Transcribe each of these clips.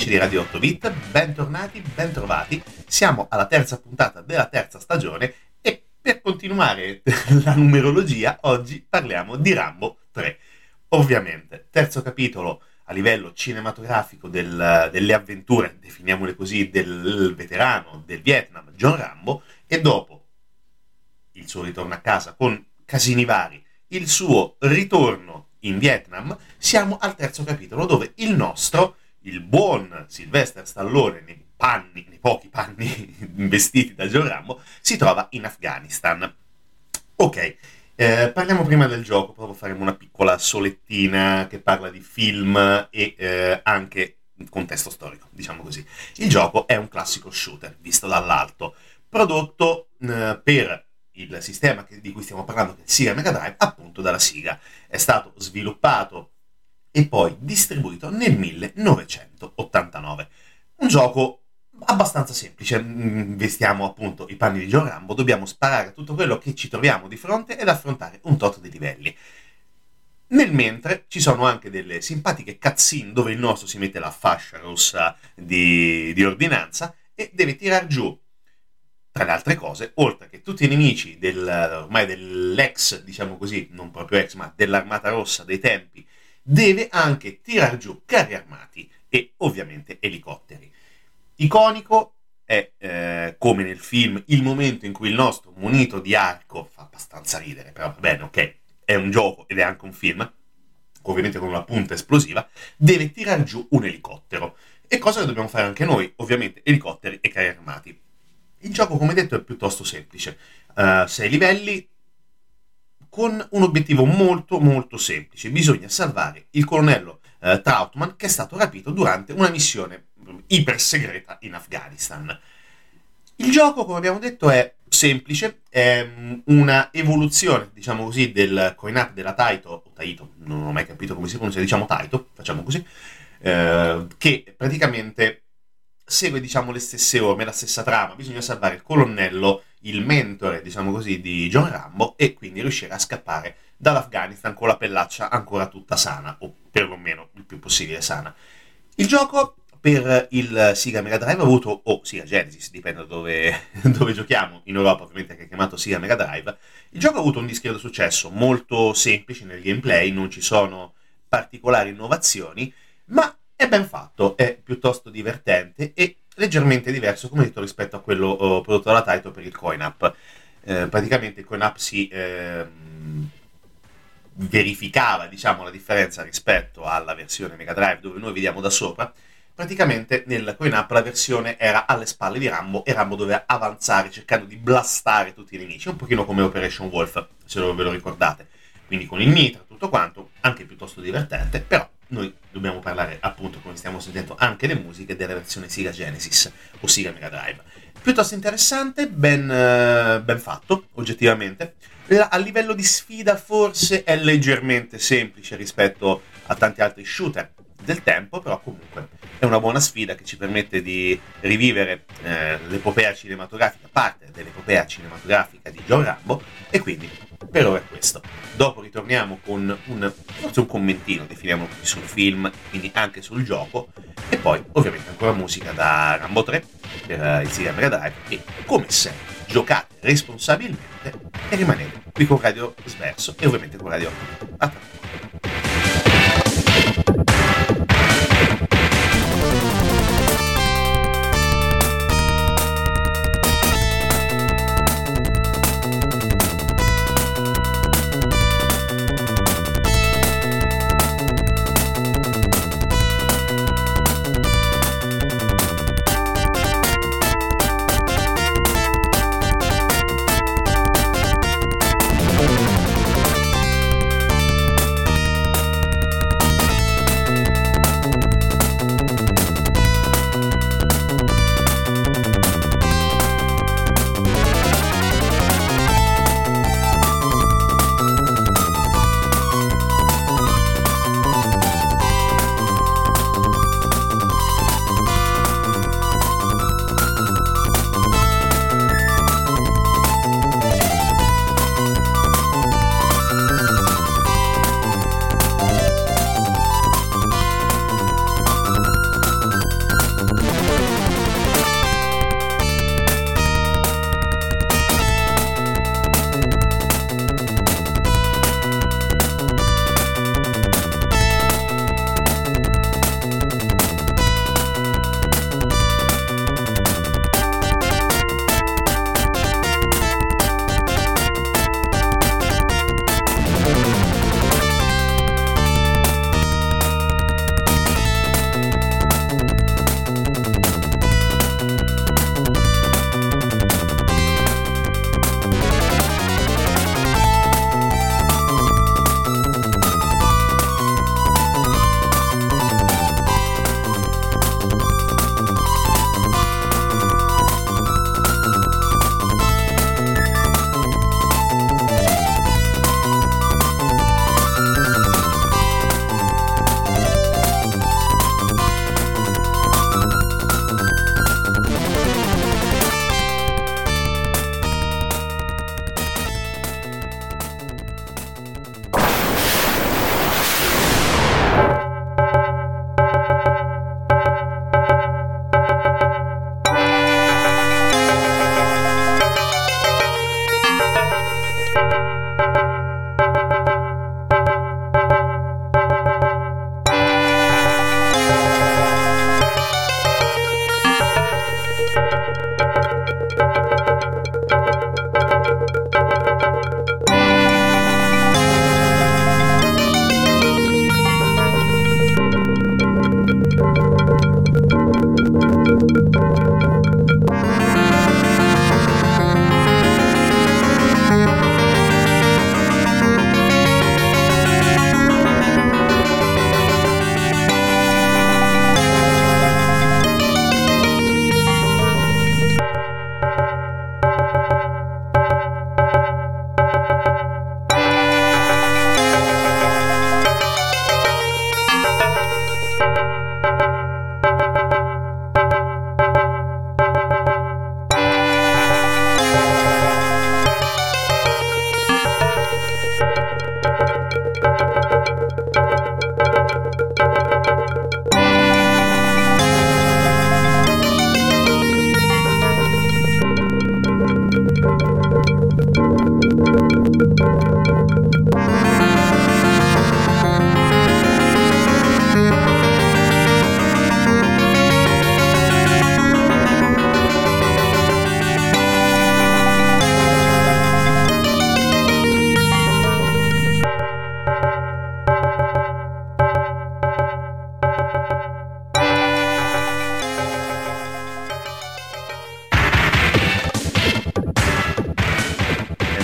Di Radio 8 bit, bentornati, bentrovati. Siamo alla terza puntata della terza stagione e per continuare la numerologia oggi parliamo di Rambo 3. Ovviamente, terzo capitolo a livello cinematografico delle avventure, definiamole così, del veterano del Vietnam John Rambo, e dopo il suo ritorno a casa con casini vari, il suo ritorno in Vietnam, siamo al terzo capitolo dove il buon Sylvester Stallone, nei pochi panni vestiti da John Rambo, si trova in Afghanistan. Ok, parliamo prima del gioco, proprio faremo una piccola solettina che parla di film e anche contesto storico, diciamo così. Il gioco è un classico shooter, visto dall'alto, prodotto per il sistema di cui stiamo parlando, che è il Sega Mega Drive, appunto dalla Sega. È stato sviluppato e poi distribuito nel 1989. Un gioco abbastanza semplice, vestiamo appunto i panni di John Rambo, dobbiamo sparare tutto quello che ci troviamo di fronte ed affrontare un tot di livelli. Nel mentre ci sono anche delle simpatiche cutscene dove il nostro si mette la fascia rossa di ordinanza e deve tirar giù, tra le altre cose, oltre che tutti i nemici ormai dell'ex, diciamo così, non proprio ex, ma dell'Armata Rossa dei tempi, deve anche tirar giù carri armati e ovviamente elicotteri. Iconico è, come nel film, il momento in cui il nostro munito di arco, fa abbastanza ridere, però va bene, ok, è un gioco ed è anche un film, ovviamente con una punta esplosiva, deve tirar giù un elicottero. E cosa dobbiamo fare anche noi? Ovviamente elicotteri e carri armati. Il gioco, come detto, è piuttosto semplice. 6 livelli, con un obiettivo molto molto semplice. Bisogna salvare il colonnello Trautmann, che è stato rapito durante una missione iper segreta in Afghanistan. Il gioco, come abbiamo detto, è semplice, è una evoluzione, diciamo così, del coin-up della Taito, o Taito, non ho mai capito come si pronuncia, diciamo Taito, facciamo così, che praticamente segue, diciamo, le stesse orme, la stessa trama. Bisogna salvare il colonnello, il mentore, diciamo così, di John Rambo, e quindi riuscire a scappare dall'Afghanistan con la pellaccia ancora tutta sana, o perlomeno il più possibile sana. Il gioco per il Sega Mega Drive ha avuto, o Sega Genesis, dipende da dove giochiamo, in Europa ovviamente è chiamato Sega Mega Drive. Il gioco ha avuto un discreto successo, molto semplice nel gameplay, non ci sono particolari innovazioni, ma è ben fatto, è piuttosto divertente e leggermente diverso, come detto, rispetto a quello prodotto dalla Taito per il coin-up. Praticamente il coin-up si verificava, diciamo, la differenza rispetto alla versione Mega Drive, dove noi vediamo da sopra. Praticamente nel coin-up la versione era alle spalle di Rambo e Rambo doveva avanzare cercando di blastare tutti i nemici, un pochino come Operation Wolf, se ve lo ricordate. Quindi con il mitra, tutto quanto, anche piuttosto divertente, però noi dobbiamo parlare, appunto, come stiamo sentendo, anche le musiche della versione Sega Genesis o Sega Mega Drive. Piuttosto interessante, ben fatto, oggettivamente. A livello di sfida forse è leggermente semplice rispetto a tanti altri shooter del tempo, però comunque è una buona sfida che ci permette di rivivere l'epopea cinematografica, parte dell'epopea cinematografica di John Rambo, e quindi per ora è questo. Dopo ritorniamo con forse un commentino, definiamo, sul film, quindi anche sul gioco, e poi ovviamente ancora musica da Rambo 3 per il Sega Mega Drive. E come sempre, giocate responsabilmente e rimanete qui con Radio Sverso e ovviamente con Radio a 8 bit.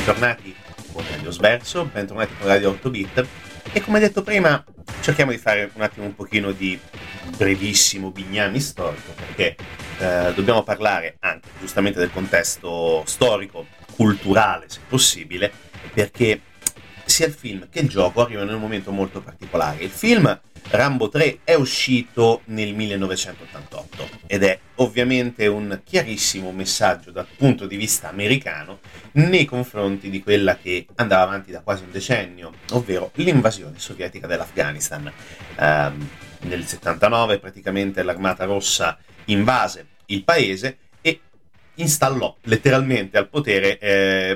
Bentornati con Radio Sverso, bentornati con Radio a 8 bit. E come detto prima, cerchiamo di fare un attimo un pochino di brevissimo bignami storico, perché dobbiamo parlare anche giustamente del contesto storico, culturale se possibile, perché sia il film che il gioco arrivano in un momento molto particolare. Il film Rambo 3 è uscito nel 1988 ed è ovviamente un chiarissimo messaggio dal punto di vista americano nei confronti di quella che andava avanti da quasi un decennio, ovvero l'invasione sovietica dell'Afghanistan. Nel 79 praticamente l'Armata Rossa invase il paese e installò letteralmente al potere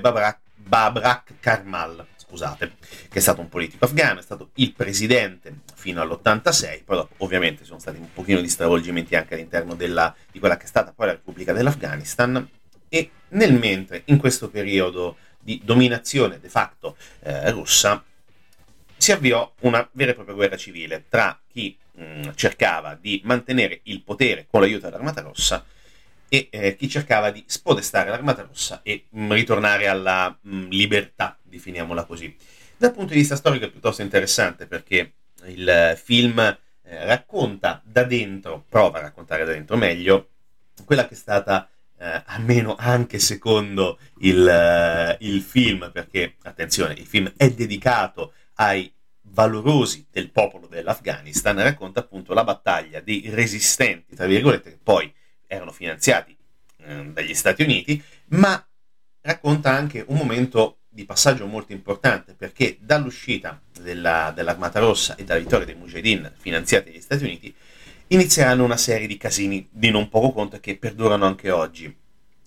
Babrak Karmal, che è stato un politico afghano, è stato il presidente fino all'86, poi dopo ovviamente sono stati un pochino di stravolgimenti anche all'interno di quella che è stata poi la Repubblica dell'Afghanistan. E nel mentre, in questo periodo di dominazione de facto russa, si avviò una vera e propria guerra civile tra chi cercava di mantenere il potere con l'aiuto dell'Armata Rossa e chi cercava di spodestare l'Armata Rossa e ritornare alla libertà, definiamola così. Dal punto di vista storico è piuttosto interessante, perché il film racconta da dentro, prova a raccontare da dentro meglio, quella che è stata, almeno anche secondo il film, perché, attenzione, il film è dedicato ai valorosi del popolo dell'Afghanistan, racconta appunto la battaglia dei resistenti, tra virgolette, che poi erano finanziati dagli Stati Uniti, ma racconta anche un momento di passaggio molto importante, perché dall'uscita dell'Armata Rossa e dalla vittoria dei Mujahideen finanziati dagli Stati Uniti iniziano una serie di casini di non poco conto che perdurano anche oggi.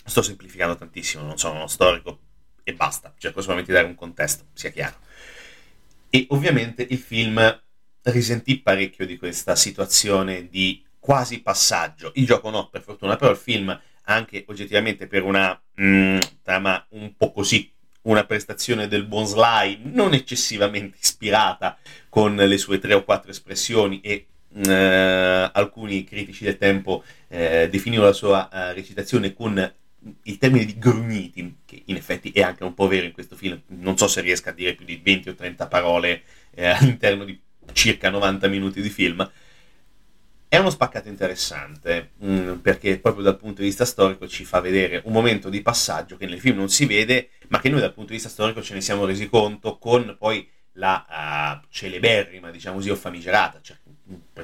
Sto semplificando tantissimo, non sono uno storico e basta, cerco solamente di dare un contesto, sia chiaro. E ovviamente il film risentì parecchio di questa situazione di quasi passaggio. Il gioco no, per fortuna, però il film, anche oggettivamente per una trama un po' così, una prestazione del buon Sly non eccessivamente ispirata, con le sue 3 o 4 espressioni, e alcuni critici del tempo definivano la sua recitazione con il termine di grugniti, che in effetti è anche un po' vero in questo film. Non so se riesca a dire più di 20 o 30 parole all'interno di circa 90 minuti di film. È uno spaccato interessante, perché proprio dal punto di vista storico ci fa vedere un momento di passaggio che nel film non si vede, ma che noi dal punto di vista storico ce ne siamo resi conto con poi la celeberrima, diciamo così, o famigerata, cioè,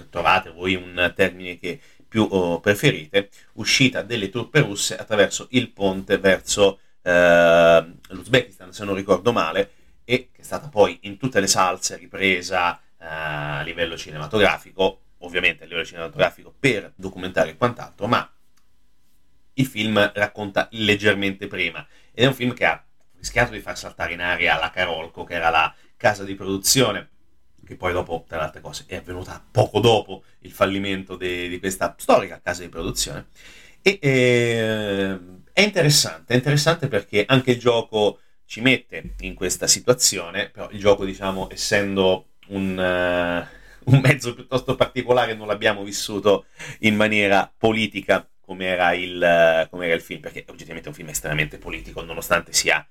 trovate voi un termine che più preferite, uscita delle truppe russe attraverso il ponte verso l'Uzbekistan, se non ricordo male, e che è stata poi in tutte le salse ripresa a livello cinematografico, ovviamente a livello cinematografico per documentare e quant'altro, ma il film racconta leggermente prima, ed è un film che ha rischiato di far saltare in aria la Carolco, che era la casa di produzione, che poi dopo, tra le altre cose, è avvenuta poco dopo il fallimento di questa storica casa di produzione. E è interessante perché anche il gioco ci mette in questa situazione, però il gioco, diciamo, essendo un mezzo piuttosto particolare, non l'abbiamo vissuto in maniera politica come era il film, perché oggettivamente è un film estremamente politico, nonostante sia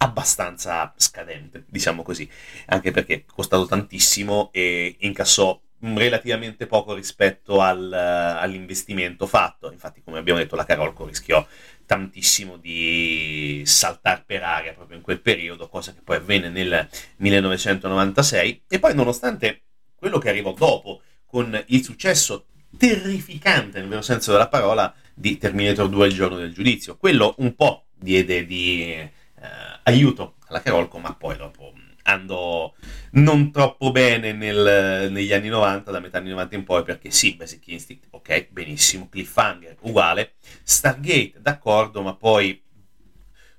abbastanza scadente, diciamo così, anche perché è costato tantissimo e incassò relativamente poco rispetto all'investimento fatto. Infatti, come abbiamo detto, la Carolco rischiò tantissimo di saltar per aria proprio in quel periodo, cosa che poi avvenne nel 1996. E poi, nonostante quello che arrivò dopo, con il successo terrificante nel vero senso della parola di Terminator 2 il giorno del giudizio, quello un po' diede di aiuto alla Carolco, ma poi dopo andò non troppo bene negli anni 90, da metà anni 90 in poi, perché sì, Basic Instinct, ok, benissimo, Cliffhanger, uguale, Stargate, d'accordo, ma poi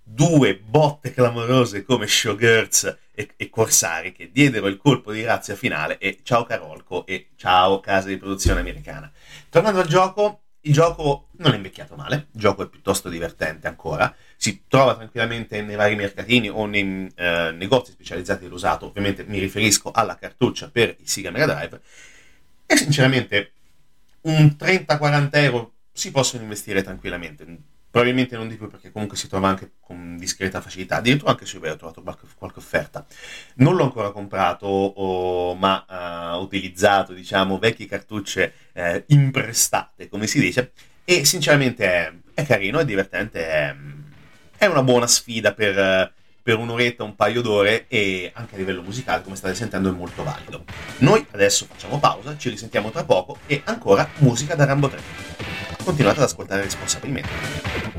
2 botte clamorose come Showgirls e Corsari, che diedero il colpo di grazia finale, e ciao Carolco e ciao casa di produzione americana. Tornando al gioco, il gioco non è invecchiato male, il gioco è piuttosto divertente ancora, si trova tranquillamente nei vari mercatini o nei negozi specializzati dell'usato. Ovviamente mi riferisco alla cartuccia per il Sega Mega Drive, e sinceramente un 30-40 euro si possono investire tranquillamente. probabilmente non di più, perché comunque si trova anche con discreta facilità. Addirittura anche su eBay ho trovato qualche offerta. Non l'ho ancora comprato, ma ho utilizzato, diciamo, vecchie cartucce imprestate, come si dice, e sinceramente è carino, è divertente, è una buona sfida per un'oretta, un paio d'ore, e anche a livello musicale, come state sentendo, è molto valido. Noi adesso facciamo pausa, ci risentiamo tra poco e ancora musica da Rambo 3. Continuate ad ascoltare responsabilmente.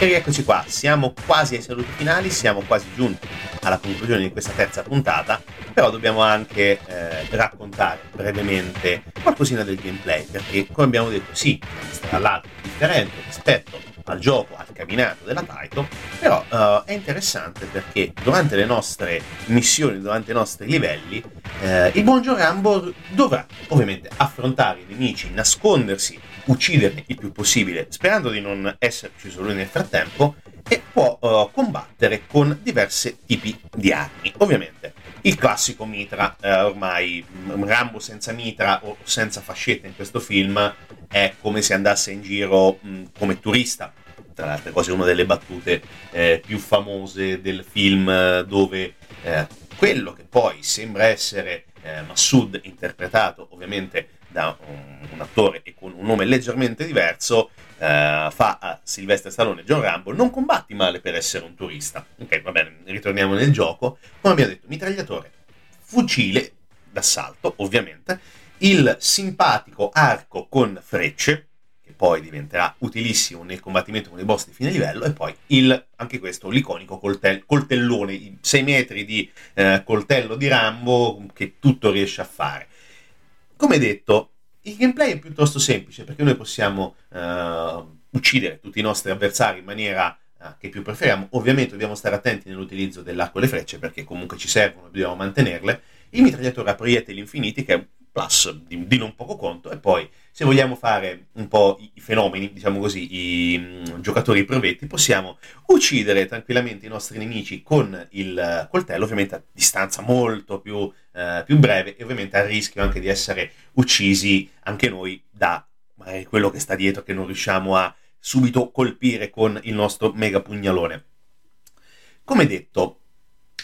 E eccoci qua, siamo quasi ai saluti finali, siamo quasi giunti alla conclusione di questa terza puntata, però dobbiamo anche raccontare brevemente qualcosina del gameplay, perché come abbiamo detto sì, sarà l'altro differente rispetto al gioco, al camminato della Taito, però è interessante perché durante le nostre missioni, durante i nostri livelli, il buon John Rambo dovrà ovviamente affrontare i nemici, nascondersi, ucciderne il più possibile, sperando di non essere ucciso lui nel frattempo, e può combattere con diversi tipi di armi. Ovviamente il classico mitra, ormai Rambo senza mitra o senza fascetta in questo film è come se andasse in giro come turista. Tra le altre cose, una delle battute più famose del film, dove quello che poi sembra essere Massoud, interpretato ovviamente da un attore e con un nome leggermente diverso, fa a Sylvester Stallone, John Rambo: non combatti male per essere un turista. Ok, va bene, ritorniamo nel gioco. Come abbiamo detto, mitragliatore, fucile d'assalto, ovviamente, il simpatico arco con frecce, che poi diventerà utilissimo nel combattimento con i boss di fine livello, e poi anche questo l'iconico coltellone, i 6 metri di coltello di Rambo che tutto riesce a fare. Come detto, il gameplay è piuttosto semplice, perché noi possiamo uccidere tutti i nostri avversari in maniera che più preferiamo. Ovviamente dobbiamo stare attenti nell'utilizzo dell'arco e le frecce, perché comunque ci servono e dobbiamo mantenerle. Il mitragliatore a proiettili infiniti, che è un plus di non poco conto, e poi se vogliamo fare un po' i fenomeni, diciamo così, i giocatori provetti, possiamo uccidere tranquillamente i nostri nemici con il coltello, ovviamente a distanza molto più breve, e ovviamente a rischio anche di essere uccisi anche noi da magari quello che sta dietro, che non riusciamo a subito colpire con il nostro mega pugnalone. Come detto,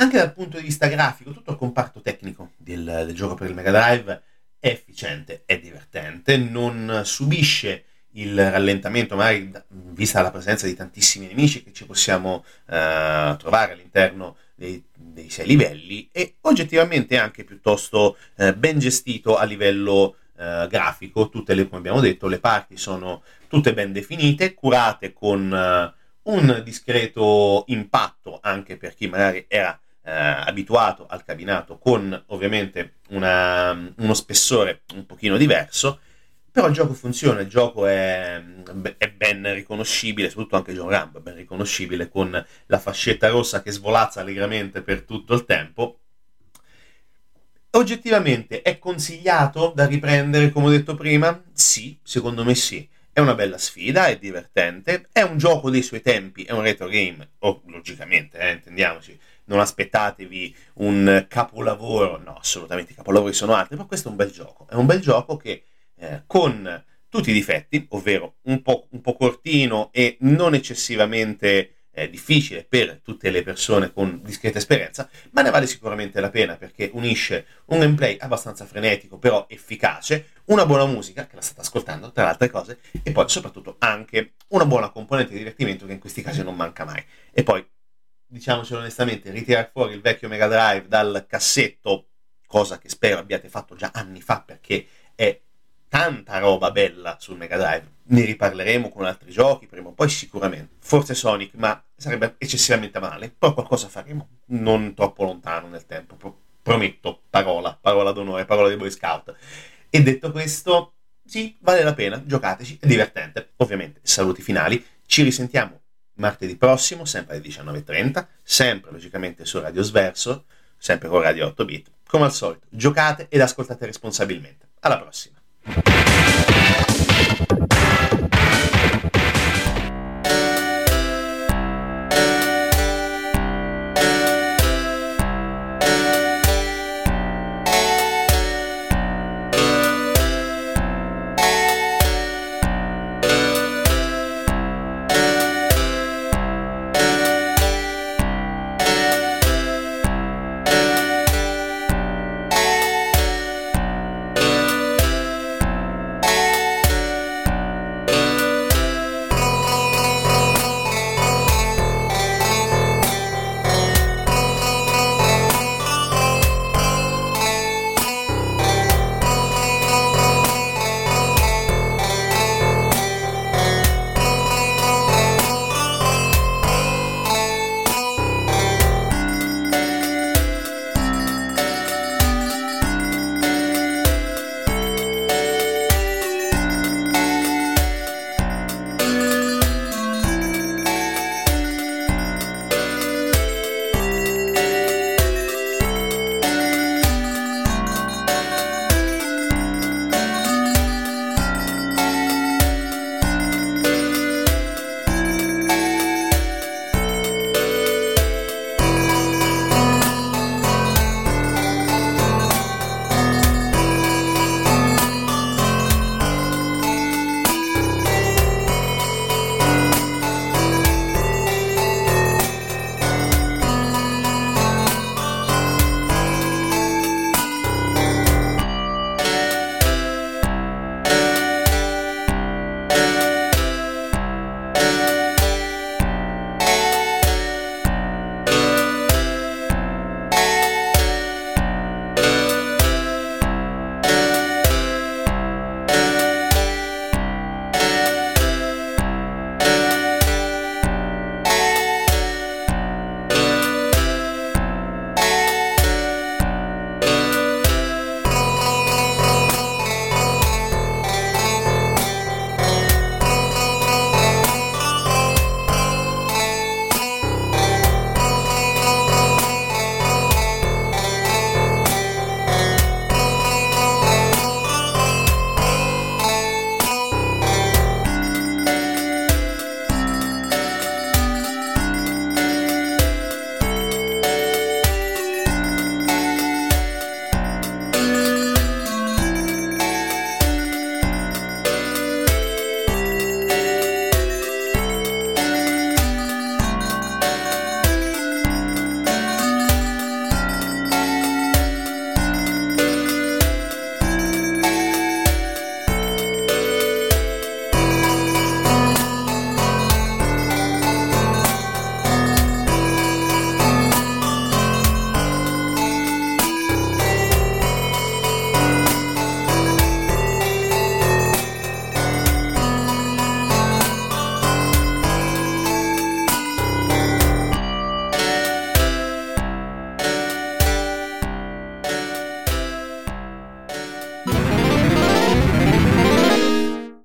anche dal punto di vista grafico, tutto il comparto tecnico del gioco per il Mega Drive è efficiente, è divertente, non subisce il rallentamento, magari vista la presenza di tantissimi nemici che ci possiamo trovare all'interno dei 6 livelli, e oggettivamente è anche piuttosto ben gestito a livello grafico. Come abbiamo detto, le parti sono tutte ben definite, curate con un discreto impatto anche per chi magari era abituato al cabinato, con ovviamente uno spessore un pochino diverso. Però il gioco funziona, il gioco è ben riconoscibile, soprattutto anche John Rambo è ben riconoscibile, con la fascetta rossa che svolazza allegramente per tutto il tempo. Oggettivamente è consigliato da riprendere, come ho detto prima? Sì, secondo me sì. È una bella sfida, è divertente, è un gioco dei suoi tempi, è un retro game, logicamente, intendiamoci, non aspettatevi un capolavoro, no, assolutamente, i capolavori sono altri, ma questo è un bel gioco che con tutti i difetti, ovvero un po' cortino e non eccessivamente difficile per tutte le persone con discreta esperienza, ma ne vale sicuramente la pena, perché unisce un gameplay abbastanza frenetico però efficace, una buona musica, che la state ascoltando tra le altre cose, e poi soprattutto anche una buona componente di divertimento che in questi casi non manca mai. E poi, diciamocelo onestamente, ritirare fuori il vecchio Mega Drive dal cassetto, cosa che spero abbiate fatto già anni fa, perché è tanta roba bella sul Mega Drive. Ne riparleremo con altri giochi prima o poi sicuramente, forse Sonic, ma sarebbe eccessivamente male, poi qualcosa faremo non troppo lontano nel tempo, prometto, parola d'onore, parola dei Boy Scout. E detto questo, sì, vale la pena, giocateci, è divertente. Ovviamente saluti finali, ci risentiamo martedì prossimo, sempre alle 19:30, sempre logicamente su Radio Sverso, sempre con Radio 8 bit, come al solito. Giocate ed ascoltate responsabilmente. Alla prossima.